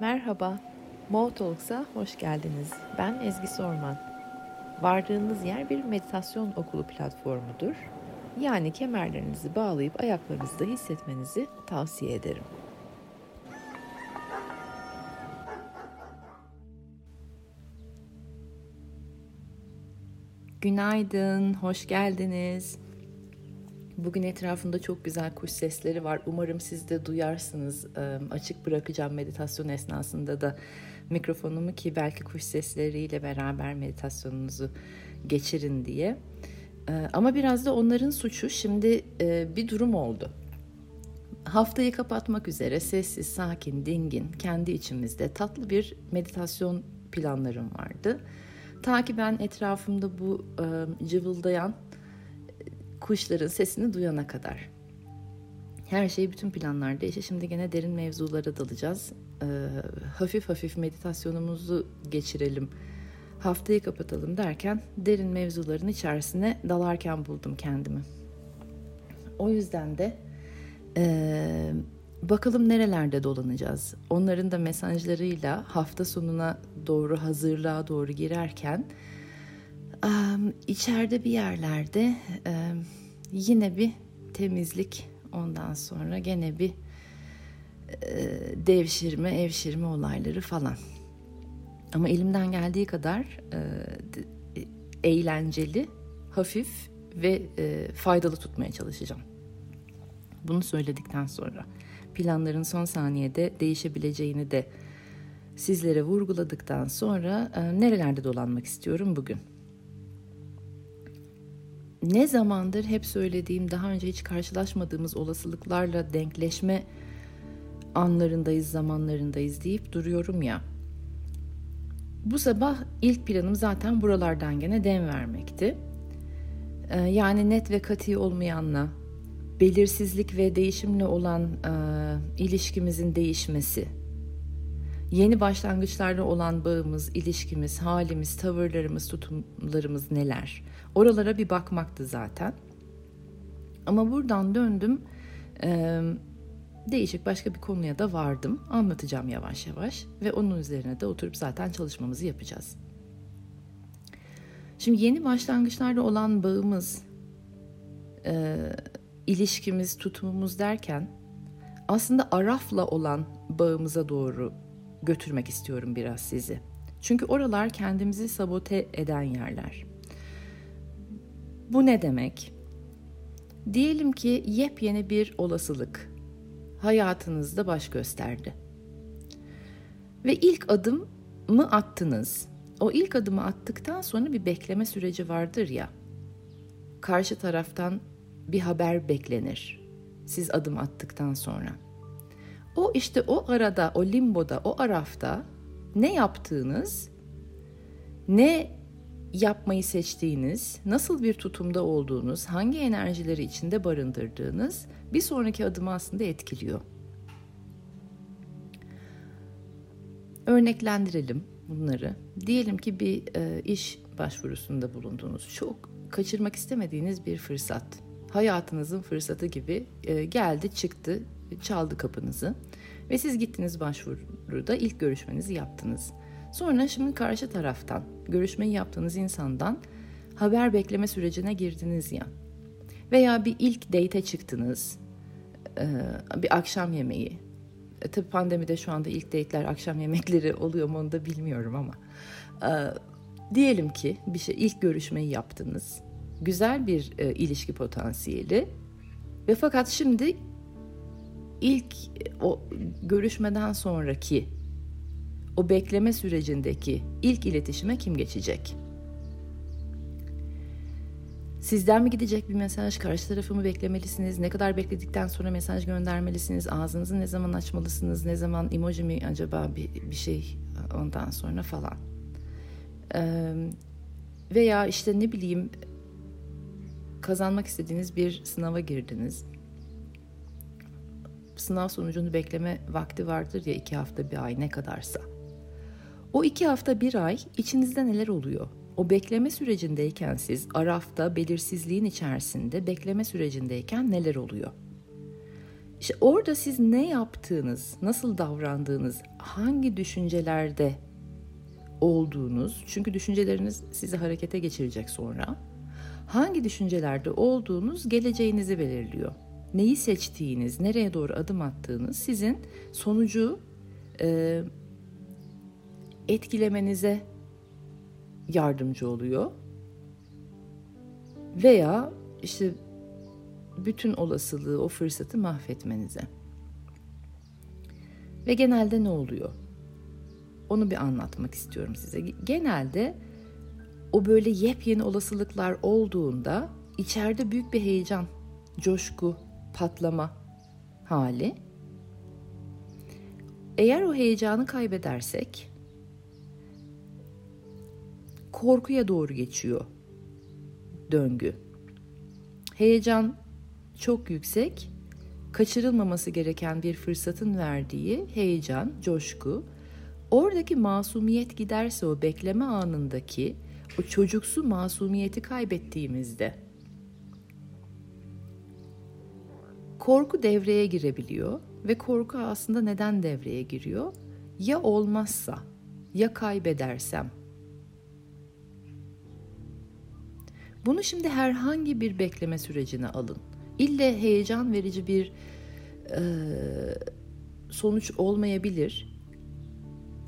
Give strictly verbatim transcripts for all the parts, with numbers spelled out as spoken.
Merhaba, Moatalks'a hoş geldiniz. Ben Ezgi Sorman. Vardığınız yer bir meditasyon okulu platformudur. Yani kemerlerinizi bağlayıp ayaklarınızda hissetmenizi tavsiye ederim. Günaydın, hoş geldiniz. Bugün etrafımda çok güzel kuş sesleri var. Umarım siz de duyarsınız. Açık bırakacağım meditasyon esnasında da mikrofonumu ki belki kuş sesleriyle beraber meditasyonunuzu geçirin diye. Ama biraz da onların suçu. Şimdi bir durum oldu. Haftayı kapatmak üzere sessiz, sakin, dingin, kendi içimizde tatlı bir meditasyon planlarım vardı. Ta ki ben etrafımda bu cıvıldayan kuşların sesini duyana kadar. Her şey, bütün planlar değişti. Şimdi gene derin mevzulara dalacağız. Ee, hafif hafif meditasyonumuzu geçirelim. Haftayı kapatalım derken derin mevzuların içerisine dalarken buldum kendimi. O yüzden de ee, bakalım nerelerde dolanacağız. Onların da mesajlarıyla hafta sonuna doğru, hazırlığa doğru girerken Um, içeride bir yerlerde um, yine bir temizlik, ondan sonra gene bir e, devşirme, evşirme olayları falan. Ama elimden geldiği kadar e, eğlenceli, hafif ve e, faydalı tutmaya çalışacağım. Bunu söyledikten sonra planların son saniyede değişebileceğini de sizlere vurguladıktan sonra e, nerelerde dolanmak istiyorum bugün? Ne zamandır hep söylediğim, daha önce hiç karşılaşmadığımız olasılıklarla denkleşme anlarındayız, zamanlarındayız deyip duruyorum ya. Bu sabah ilk planım zaten buralardan gene dem vermekti. Ee, yani net ve katı olmayanla, belirsizlik ve değişimle olan e, ilişkimizin değişmesi, yeni başlangıçlarla olan bağımız, ilişkimiz, halimiz, tavırlarımız, tutumlarımız neler? Oralara bir bakmaktı zaten. Ama buradan döndüm. Ee, değişik başka bir konuya da vardım. Anlatacağım yavaş yavaş. Ve onun üzerine de oturup zaten çalışmamızı yapacağız. Şimdi yeni başlangıçlarla olan bağımız, e, ilişkimiz, tutumumuz derken aslında Araf'la olan bağımıza doğru götürmek istiyorum biraz sizi. Çünkü oralar kendimizi sabote eden yerler. Bu ne demek? Diyelim ki yepyeni bir olasılık hayatınızda baş gösterdi. Ve ilk adımı attınız. O ilk adımı attıktan sonra bir bekleme süreci vardır ya. Karşı taraftan bir haber beklenir. Siz adım attıktan sonra. O işte o arada, o limboda, o arafta ne yaptığınız, ne yapmayı seçtiğiniz, nasıl bir tutumda olduğunuz, hangi enerjileri içinde barındırdığınız bir sonraki adımı aslında etkiliyor. Örneklendirelim bunları. Diyelim ki bir e, iş başvurusunda bulundunuz. Çok kaçırmak istemediğiniz bir fırsat. Hayatınızın fırsatı gibi e, geldi, çıktı, çaldı kapınızı ve siz gittiniz, başvuruda ilk görüşmenizi yaptınız. Sonra şimdi karşı taraftan, görüşmeyi yaptığınız insandan haber bekleme sürecine girdiniz ya. Veya bir ilk date'e çıktınız, bir akşam yemeği. E, tabii pandemide şu anda ilk date'ler akşam yemekleri oluyor mu onu da bilmiyorum ama. E, diyelim ki bir şey, ilk görüşmeyi yaptınız. Güzel bir e, ilişki potansiyeli ve fakat şimdi İlk o görüşmeden sonraki, o bekleme sürecindeki ilk iletişime kim geçecek? Sizden mi gidecek bir mesaj, karşı tarafı mı beklemelisiniz? Ne kadar bekledikten sonra mesaj göndermelisiniz? Ağzınızı ne zaman açmalısınız? Ne zaman emoji mi acaba bir, bir şey ondan sonra falan? Ee, veya işte ne bileyim, kazanmak istediğiniz bir sınava girdiniz. Sınav sonucunu bekleme vakti vardır ya, iki hafta bir ay ne kadarsa. O iki hafta bir ay içinizde neler oluyor? O bekleme sürecindeyken siz, arafta, belirsizliğin içerisinde bekleme sürecindeyken neler oluyor? İşte orada siz ne yaptığınız, nasıl davrandığınız, hangi düşüncelerde olduğunuz, çünkü düşünceleriniz sizi harekete geçirecek sonra, hangi düşüncelerde olduğunuz geleceğinizi belirliyor. Neyi seçtiğiniz, nereye doğru adım attığınız sizin sonucu e, etkilemenize yardımcı oluyor. Veya işte bütün olasılığı, o fırsatı mahvetmenize. Ve genelde ne oluyor? Onu bir anlatmak istiyorum size. Genelde o böyle yepyeni olasılıklar olduğunda içeride büyük bir heyecan, coşku, patlama hali. Eğer o heyecanı kaybedersek korkuya doğru geçiyor döngü. Heyecan çok yüksek, kaçırılmaması gereken bir fırsatın verdiği heyecan, coşku. Oradaki masumiyet giderse, o bekleme anındaki o çocuksu masumiyeti kaybettiğimizde korku devreye girebiliyor ve korku aslında neden devreye giriyor? Ya olmazsa, ya kaybedersem? Bunu şimdi herhangi bir bekleme sürecine alın. İlle heyecan verici bir e, sonuç olmayabilir.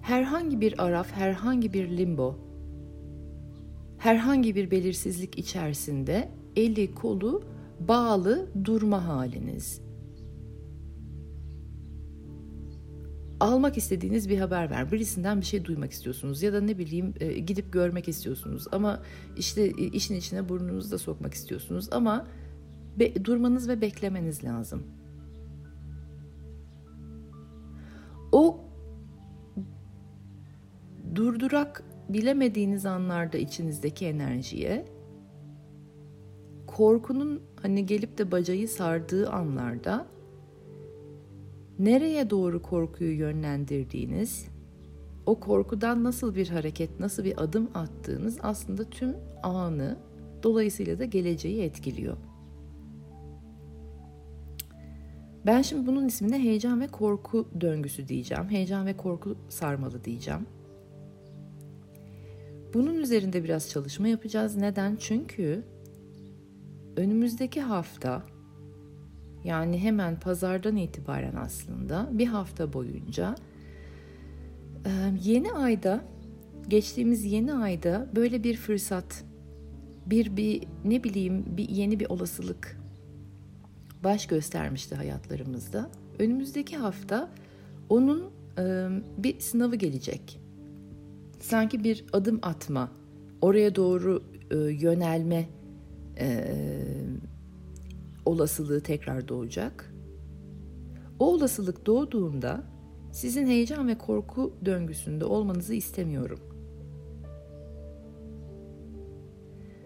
Herhangi bir araf, herhangi bir limbo, herhangi bir belirsizlik içerisinde eli kolu bağlı durma haliniz. Almak istediğiniz bir haber var. Birisinden bir şey duymak istiyorsunuz ya da ne bileyim gidip görmek istiyorsunuz ama işte işin içine burnunuzu da sokmak istiyorsunuz ama be- durmanız ve beklemeniz lazım. O durdurak bilemediğiniz anlarda içinizdeki enerjiye, korkunun hani gelip de bacayı sardığı anlarda nereye doğru korkuyu yönlendirdiğiniz, o korkudan nasıl bir hareket, nasıl bir adım attığınız aslında tüm anı, dolayısıyla da geleceği etkiliyor. Ben şimdi bunun ismine heyecan ve korku döngüsü diyeceğim. Heyecan ve korku sarmalı diyeceğim. Bunun üzerinde biraz çalışma yapacağız. Neden? Çünkü önümüzdeki hafta, yani hemen pazardan itibaren aslında bir hafta boyunca yeni ayda, geçtiğimiz yeni ayda böyle bir fırsat, bir, bir ne bileyim bir yeni bir olasılık baş göstermişti hayatlarımızda. Önümüzdeki hafta onun bir sınavı gelecek. Sanki bir adım atma, oraya doğru yönelme olasılığı tekrar doğacak. O olasılık doğduğunda sizin heyecan ve korku döngüsünde olmanızı istemiyorum.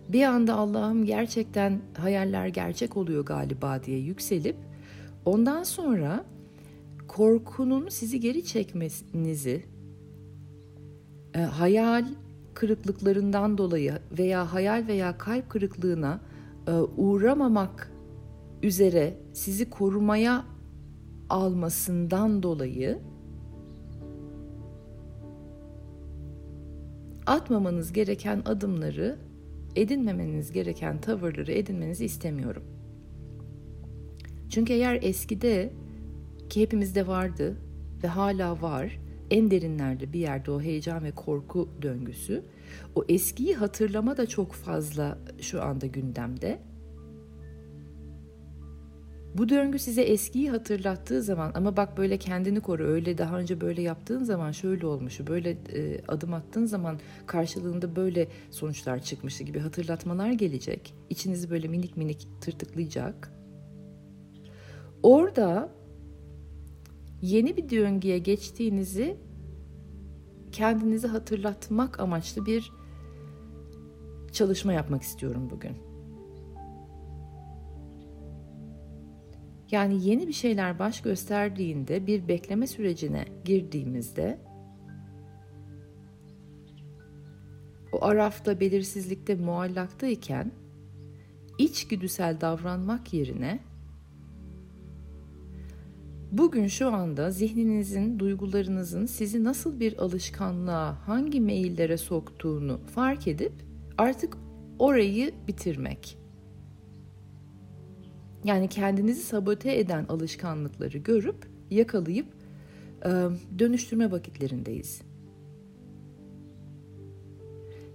Bir anda Allah'ım gerçekten hayaller gerçek oluyor galiba diye yükselip ondan sonra korkunun sizi geri çekmenizi, hayal kırıklıklarından dolayı veya hayal veya kalp kırıklığına uğramamak üzere sizi korumaya almasından dolayı atmamanız gereken adımları, edinmemeniz gereken tavırları edinmenizi istemiyorum. Çünkü eğer eskide, ki hepimizde vardı ve hala var, en derinlerde bir yerde o heyecan ve korku döngüsü, o eskiyi hatırlama da çok fazla şu anda gündemde. Bu döngü size eskiyi hatırlattığı zaman, ama bak böyle kendini koru, öyle daha önce böyle yaptığın zaman şöyle olmuştu, böyle e, adım attığın zaman karşılığında böyle sonuçlar çıkmıştı gibi hatırlatmalar gelecek. İçinizi böyle minik minik tırtıklayacak. Orada yeni bir döngüye geçtiğinizi kendinizi hatırlatmak amaçlı bir çalışma yapmak istiyorum bugün. Yani yeni bir şeyler baş gösterdiğinde, bir bekleme sürecine girdiğimizde, o arafta, belirsizlikte, muallaktayken içgüdüsel davranmak yerine Bugün şu anda zihninizin, duygularınızın sizi nasıl bir alışkanlığa, hangi meyillere soktuğunu fark edip artık orayı bitirmek. Yani kendinizi sabote eden alışkanlıkları görüp, yakalayıp dönüştürme vakitlerindeyiz.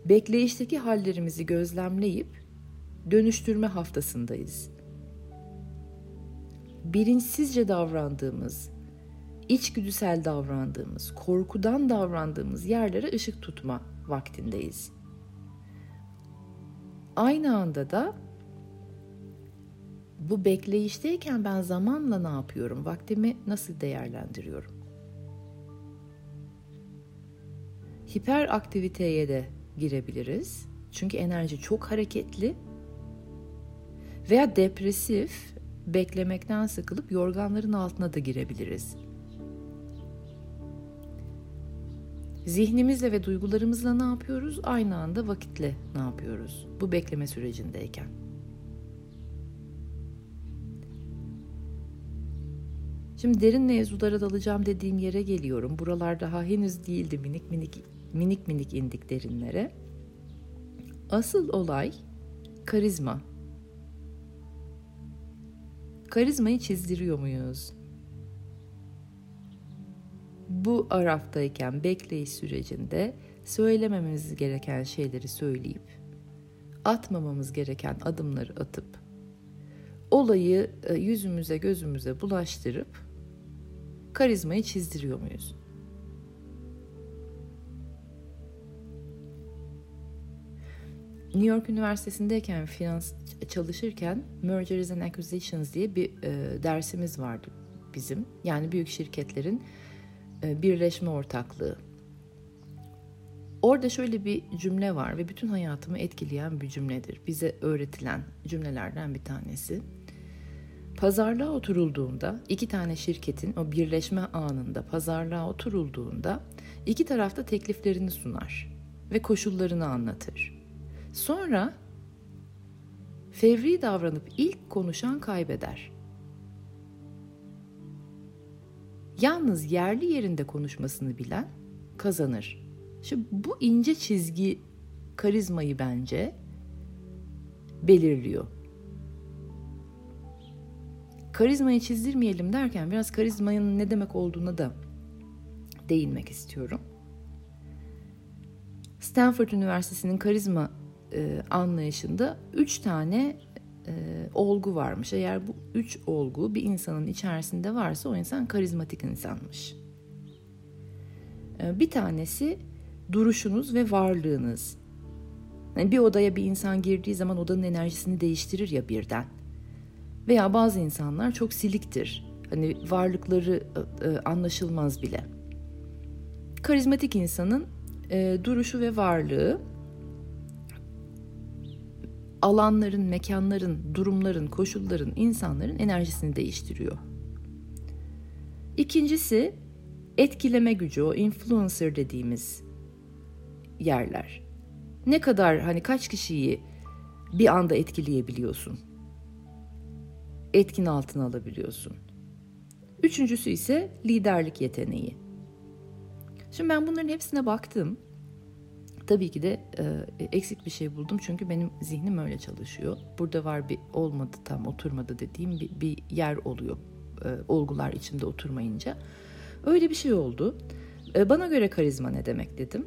Bekleyişteki hallerimizi gözlemleyip dönüştürme haftasındayız. Bilinçsizce davrandığımız, içgüdüsel davrandığımız, korkudan davrandığımız yerlere ışık tutma vaktindeyiz. Aynı anda da bu bekleyişteyken ben zamanla ne yapıyorum, vaktimi nasıl değerlendiriyorum? Hiperaktiviteye de girebiliriz. Çünkü enerji çok hareketli veya depresif, beklemekten sıkılıp yorganların altına da girebiliriz. Zihnimizle ve duygularımızla ne yapıyoruz? Aynı anda vakitle ne yapıyoruz? Bu bekleme sürecindeyken. Şimdi derin mevzulara dalacağım dediğim yere geliyorum. Buralar daha henüz değildi, minik minik minik minik indik derinlere. Asıl olay karizma. Karizmayı çizdiriyor muyuz? Bu araftayken, bekleyiş sürecinde söylemememiz gereken şeyleri söyleyip, atmamamız gereken adımları atıp, olayı yüzümüze, gözümüze bulaştırıp karizmayı çizdiriyor muyuz? New York Üniversitesi'ndeyken, finans çalışırken Mergers and Acquisitions diye bir e, dersimiz vardı bizim. Yani büyük şirketlerin e, birleşme ortaklığı. Orada şöyle bir cümle var ve bütün hayatımı etkileyen bir cümledir. Bize öğretilen cümlelerden bir tanesi. Pazarlığa oturulduğunda, iki tane şirketin o birleşme anında pazarlığa oturulduğunda iki taraf da tekliflerini sunar ve koşullarını anlatır. Sonra fevri davranıp ilk konuşan kaybeder. Yalnız yerli yerinde konuşmasını bilen kazanır. Şimdi bu ince çizgi karizmayı bence belirliyor. Karizmayı çizdirmeyelim derken biraz karizmanın ne demek olduğuna da değinmek istiyorum. Stanford Üniversitesi'nin karizma E, anlayışında üç tane e, olgu varmış. Eğer bu üç olgu bir insanın içerisinde varsa o insan karizmatik insanmış. E, bir tanesi duruşunuz ve varlığınız. Yani bir odaya bir insan girdiği zaman odanın enerjisini değiştirir ya birden. Veya bazı insanlar çok siliktir. Hani varlıkları e, anlaşılmaz bile. Karizmatik insanın e, duruşu ve varlığı alanların, mekanların, durumların, koşulların, insanların enerjisini değiştiriyor. İkincisi etkileme gücü, o influencer dediğimiz yerler. Ne kadar, hani kaç kişiyi bir anda etkileyebiliyorsun? Etkin altına alabiliyorsun. Üçüncüsü ise liderlik yeteneği. Şimdi ben bunların hepsine baktım. Tabii ki de e, eksik bir şey buldum çünkü benim zihnim öyle çalışıyor. Burada var bir olmadı, tam oturmadı dediğim bir, bir yer oluyor e, olgular içinde oturmayınca. Öyle bir şey oldu. E, bana göre karizma ne demek dedim.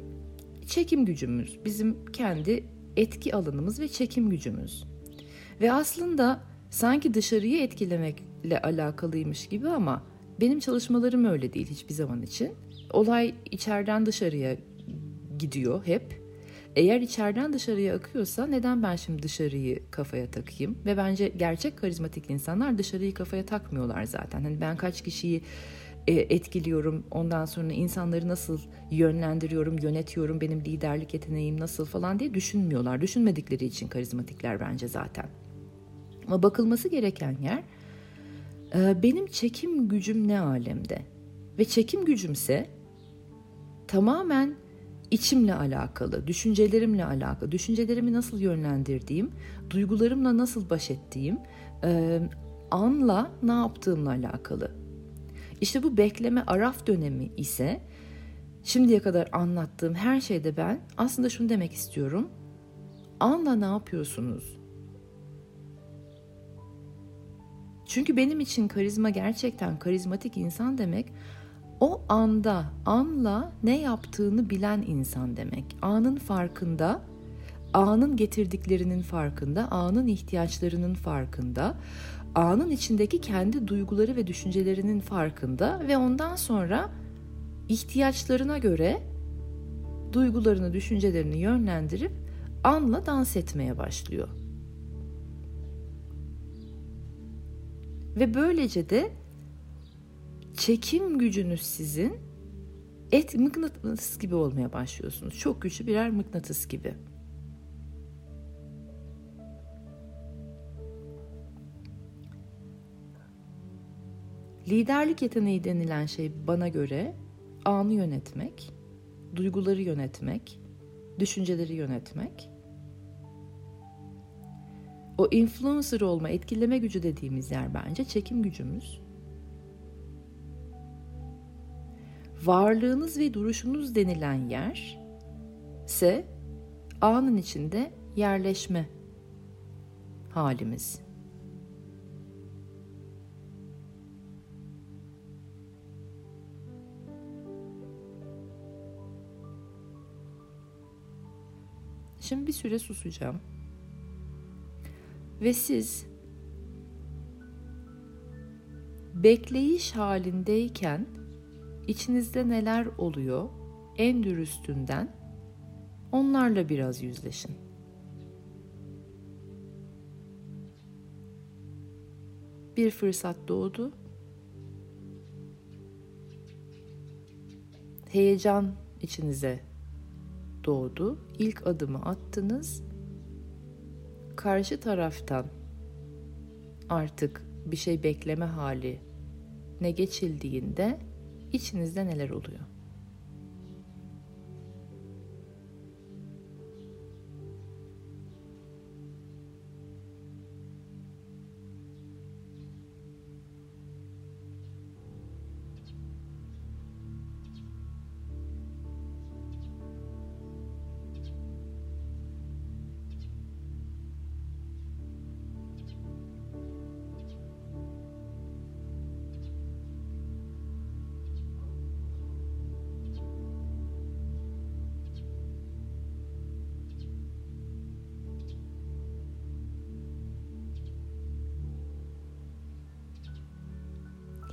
Çekim gücümüz, bizim kendi etki alanımız ve çekim gücümüz. Ve aslında sanki dışarıyı etkilemekle alakalıymış gibi ama benim çalışmalarım öyle değil hiçbir zaman için. Olay içeriden dışarıya gidiyor hep. Eğer içeriden dışarıya akıyorsa neden ben şimdi dışarıyı kafaya takayım? Ve bence gerçek karizmatik insanlar dışarıyı kafaya takmıyorlar zaten. Hani ben kaç kişiyi etkiliyorum, ondan sonra insanları nasıl yönlendiriyorum, yönetiyorum, benim liderlik yeteneğim nasıl falan diye düşünmüyorlar. Düşünmedikleri için karizmatikler bence zaten. Ama bakılması gereken yer benim çekim gücüm ne alemde? Ve çekim gücümse tamamen İçimle alakalı, düşüncelerimle alakalı, düşüncelerimi nasıl yönlendirdiğim, duygularımla nasıl baş ettiğim, e, anla ne yaptığımla alakalı. İşte bu bekleme araf dönemi ise şimdiye kadar anlattığım her şeyde ben aslında şunu demek istiyorum. Anla ne yapıyorsunuz? Çünkü benim için karizma gerçekten karizmatik insan demek, o anda, anla ne yaptığını bilen insan demek. Anın farkında, anın getirdiklerinin farkında, anın ihtiyaçlarının farkında, anın içindeki kendi duyguları ve düşüncelerinin farkında ve ondan sonra ihtiyaçlarına göre duygularını, düşüncelerini yönlendirip anla dans etmeye başlıyor. Ve böylece de çekim gücünüz sizin et mıknatıs gibi olmaya başlıyorsunuz. Çok güçlü birer mıknatıs gibi. Liderlik yeteneği denilen şey bana göre anı yönetmek, duyguları yönetmek, düşünceleri yönetmek. O influencer olma, etkileme gücü dediğimiz yer bence çekim gücümüz. Varlığınız ve duruşunuz denilen yer ise anın içinde yerleşme halimiz. Şimdi bir süre susacağım. Ve siz bekleyiş halindeyken içinizde neler oluyor? En dürüstünden onlarla biraz yüzleşin. Bir fırsat doğdu. Heyecan içinize doğdu. İlk adımı attınız. Karşı taraftan artık bir şey bekleme haline geçildiğinde içinizde neler oluyor?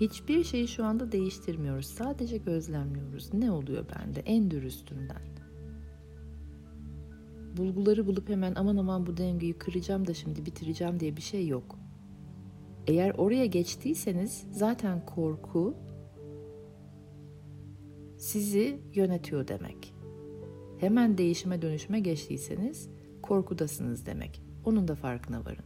Hiçbir şeyi şu anda değiştirmiyoruz. Sadece gözlemliyoruz. Ne oluyor bende? En dürüstünden. Bulguları bulup hemen aman aman bu dengeyi kıracağım da şimdi bitireceğim diye bir şey yok. Eğer oraya geçtiyseniz zaten korku sizi yönetiyor demek. Hemen değişime dönüşüme geçtiyseniz korkudasınız demek. Onun da farkına varın.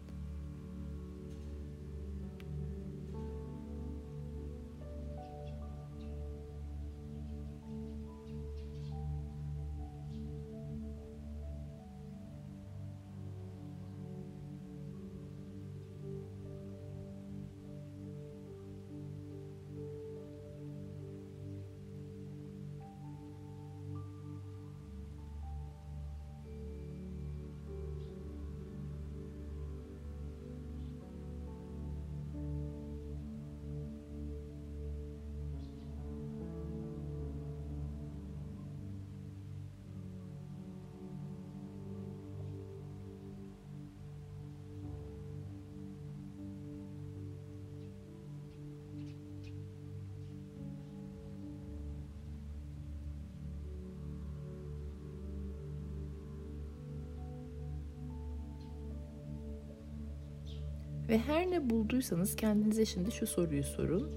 Ve her ne bulduysanız kendinize şimdi şu soruyu sorun.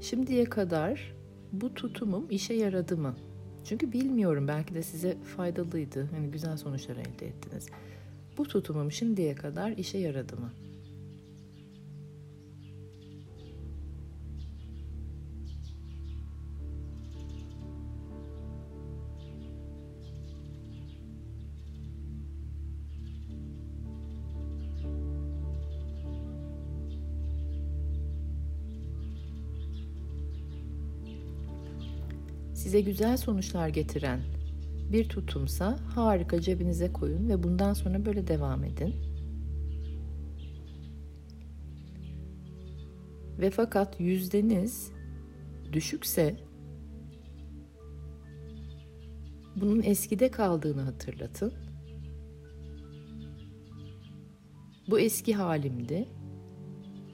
Şimdiye kadar bu tutumum işe yaradı mı? Çünkü bilmiyorum, belki de size faydalıydı. Yani güzel sonuçlar elde ettiniz. Bu tutumum şimdiye kadar işe yaradı mı? size güzel sonuçlar getiren bir tutumsa harika, cebinize koyun ve bundan sonra böyle devam edin. Ve fakat yüzdeniz düşükse bunun eskide kaldığını hatırlatın. Bu eski halimdi.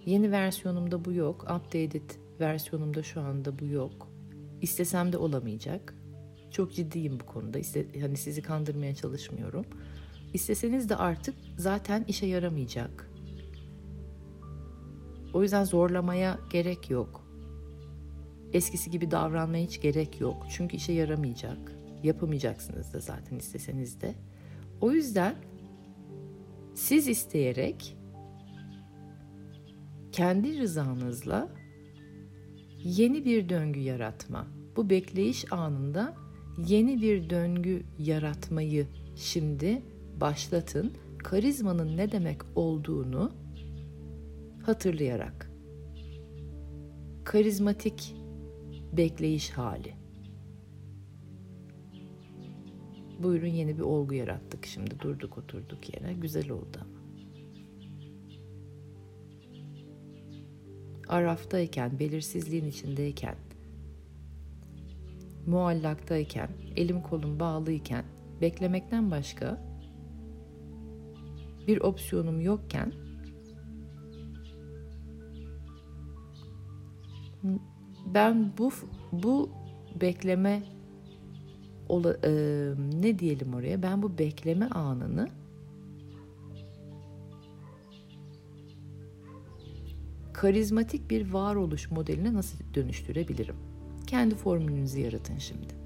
Yeni versiyonumda bu yok. Updated versiyonumda şu anda bu yok. İstesem de olamayacak. Çok ciddiyim bu konuda. İste, hani sizi kandırmaya çalışmıyorum. İsteseniz de artık zaten işe yaramayacak. O yüzden zorlamaya gerek yok. Eskisi gibi davranmaya hiç gerek yok. Çünkü işe yaramayacak. Yapamayacaksınız da zaten isteseniz de. O yüzden siz isteyerek kendi rızanızla yeni bir döngü yaratma. Bu bekleyiş anında yeni bir döngü yaratmayı şimdi başlatın. Karizmanın ne demek olduğunu hatırlayarak. Karizmatik bekleyiş hali. Buyurun, yeni bir olgu yarattık şimdi. Durduk, oturduk yere. Güzel oldu ama. Araftayken, belirsizliğin içindeyken, muallaktayken, elim kolum bağlıyken, beklemekten başka bir opsiyonum yokken ben bu bu bekleme ola, e, ne diyelim oraya? Ben bu bekleme anını karizmatik bir varoluş modeline nasıl dönüştürebilirim? Kendi formülünüzü yaratın şimdi.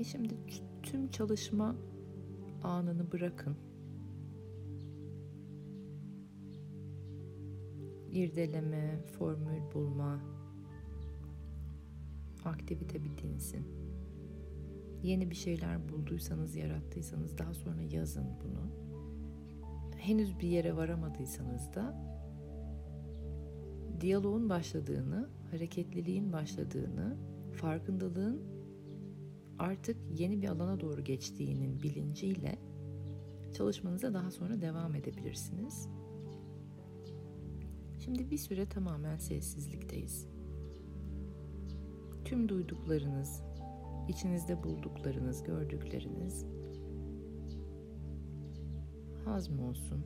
Ve şimdi tüm çalışma anını bırakın. İrdeleme, formül bulma, aktivite bir dinsin. Yeni bir şeyler bulduysanız, yarattıysanız daha sonra yazın bunu. Henüz bir yere varamadıysanız da diyaloğun başladığını, hareketliliğin başladığını, farkındalığın artık yeni bir alana doğru geçtiğinin bilinciyle çalışmanıza daha sonra devam edebilirsiniz. Şimdi bir süre tamamen sessizlikteyiz. Tüm duyduklarınız, içinizde bulduklarınız, gördükleriniz hazm olsun.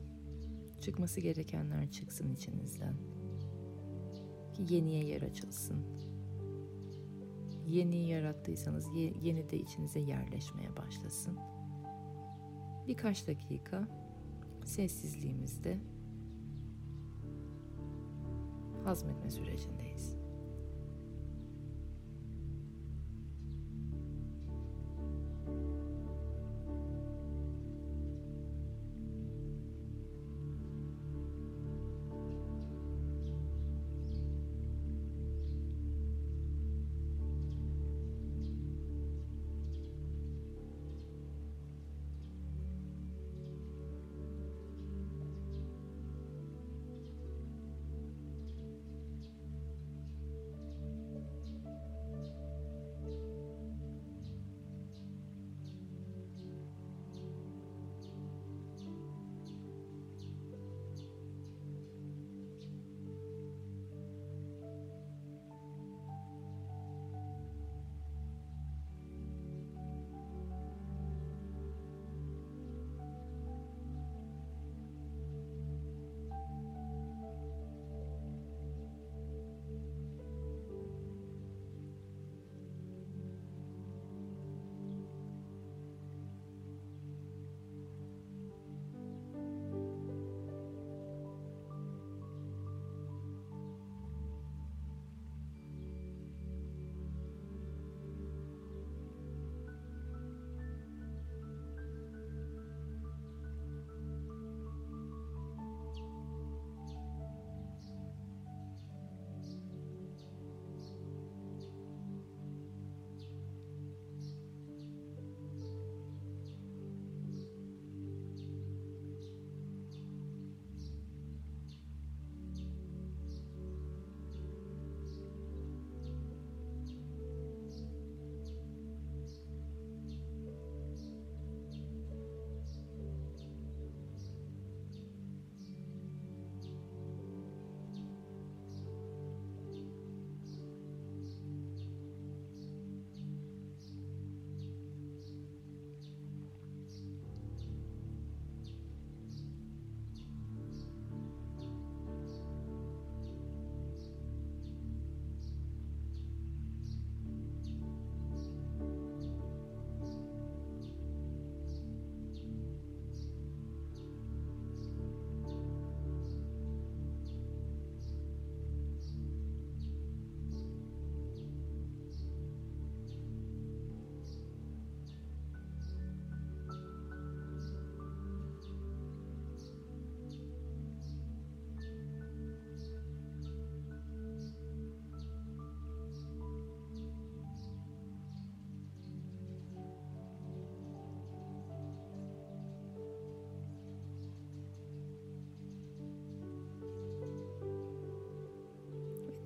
Çıkması gerekenler çıksın içinizden. Ki yeniye yer açılsın. Yeniyi yarattıysanız yeni de içinize yerleşmeye başlasın. Birkaç dakika sessizliğimizde hazmetme sürecindeyiz.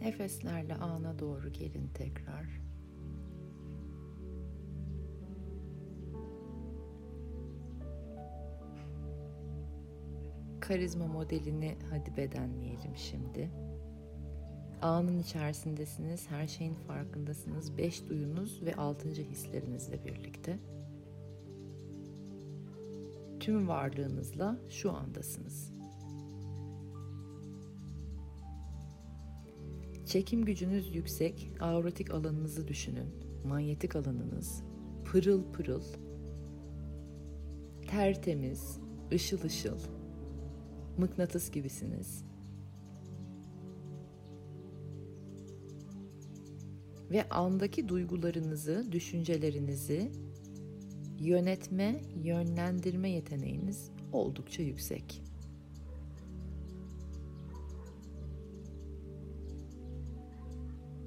Nefeslerle ana doğru gelin tekrar. Karizma modelini hadi bedenleyelim şimdi. Anın içerisindesiniz, her şeyin farkındasınız. Beş duyunuz ve altıncı hislerinizle birlikte. Tüm varlığınızla şu andasınız. Çekim gücünüz yüksek, auratik alanınızı düşünün, manyetik alanınız, pırıl pırıl, tertemiz, ışıl ışıl, mıknatıs gibisiniz. Ve andaki duygularınızı, düşüncelerinizi yönetme, yönlendirme yeteneğiniz oldukça yüksek.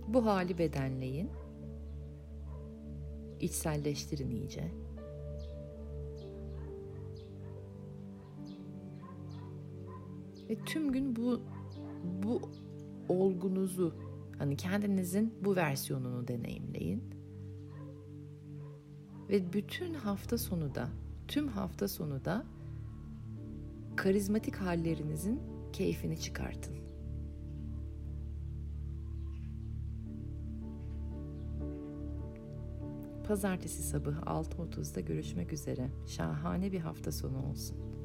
Bu hali bedenleyin, içselleştirin iyice. Ve tüm gün bu bu olgunuzu, hani kendinizin bu versiyonunu deneyimleyin. Ve bütün hafta sonu da, tüm hafta sonu da karizmatik hallerinizin keyfini çıkartın. Pazartesi sabahı altı otuzda görüşmek üzere. Şahane bir hafta sonu olsun.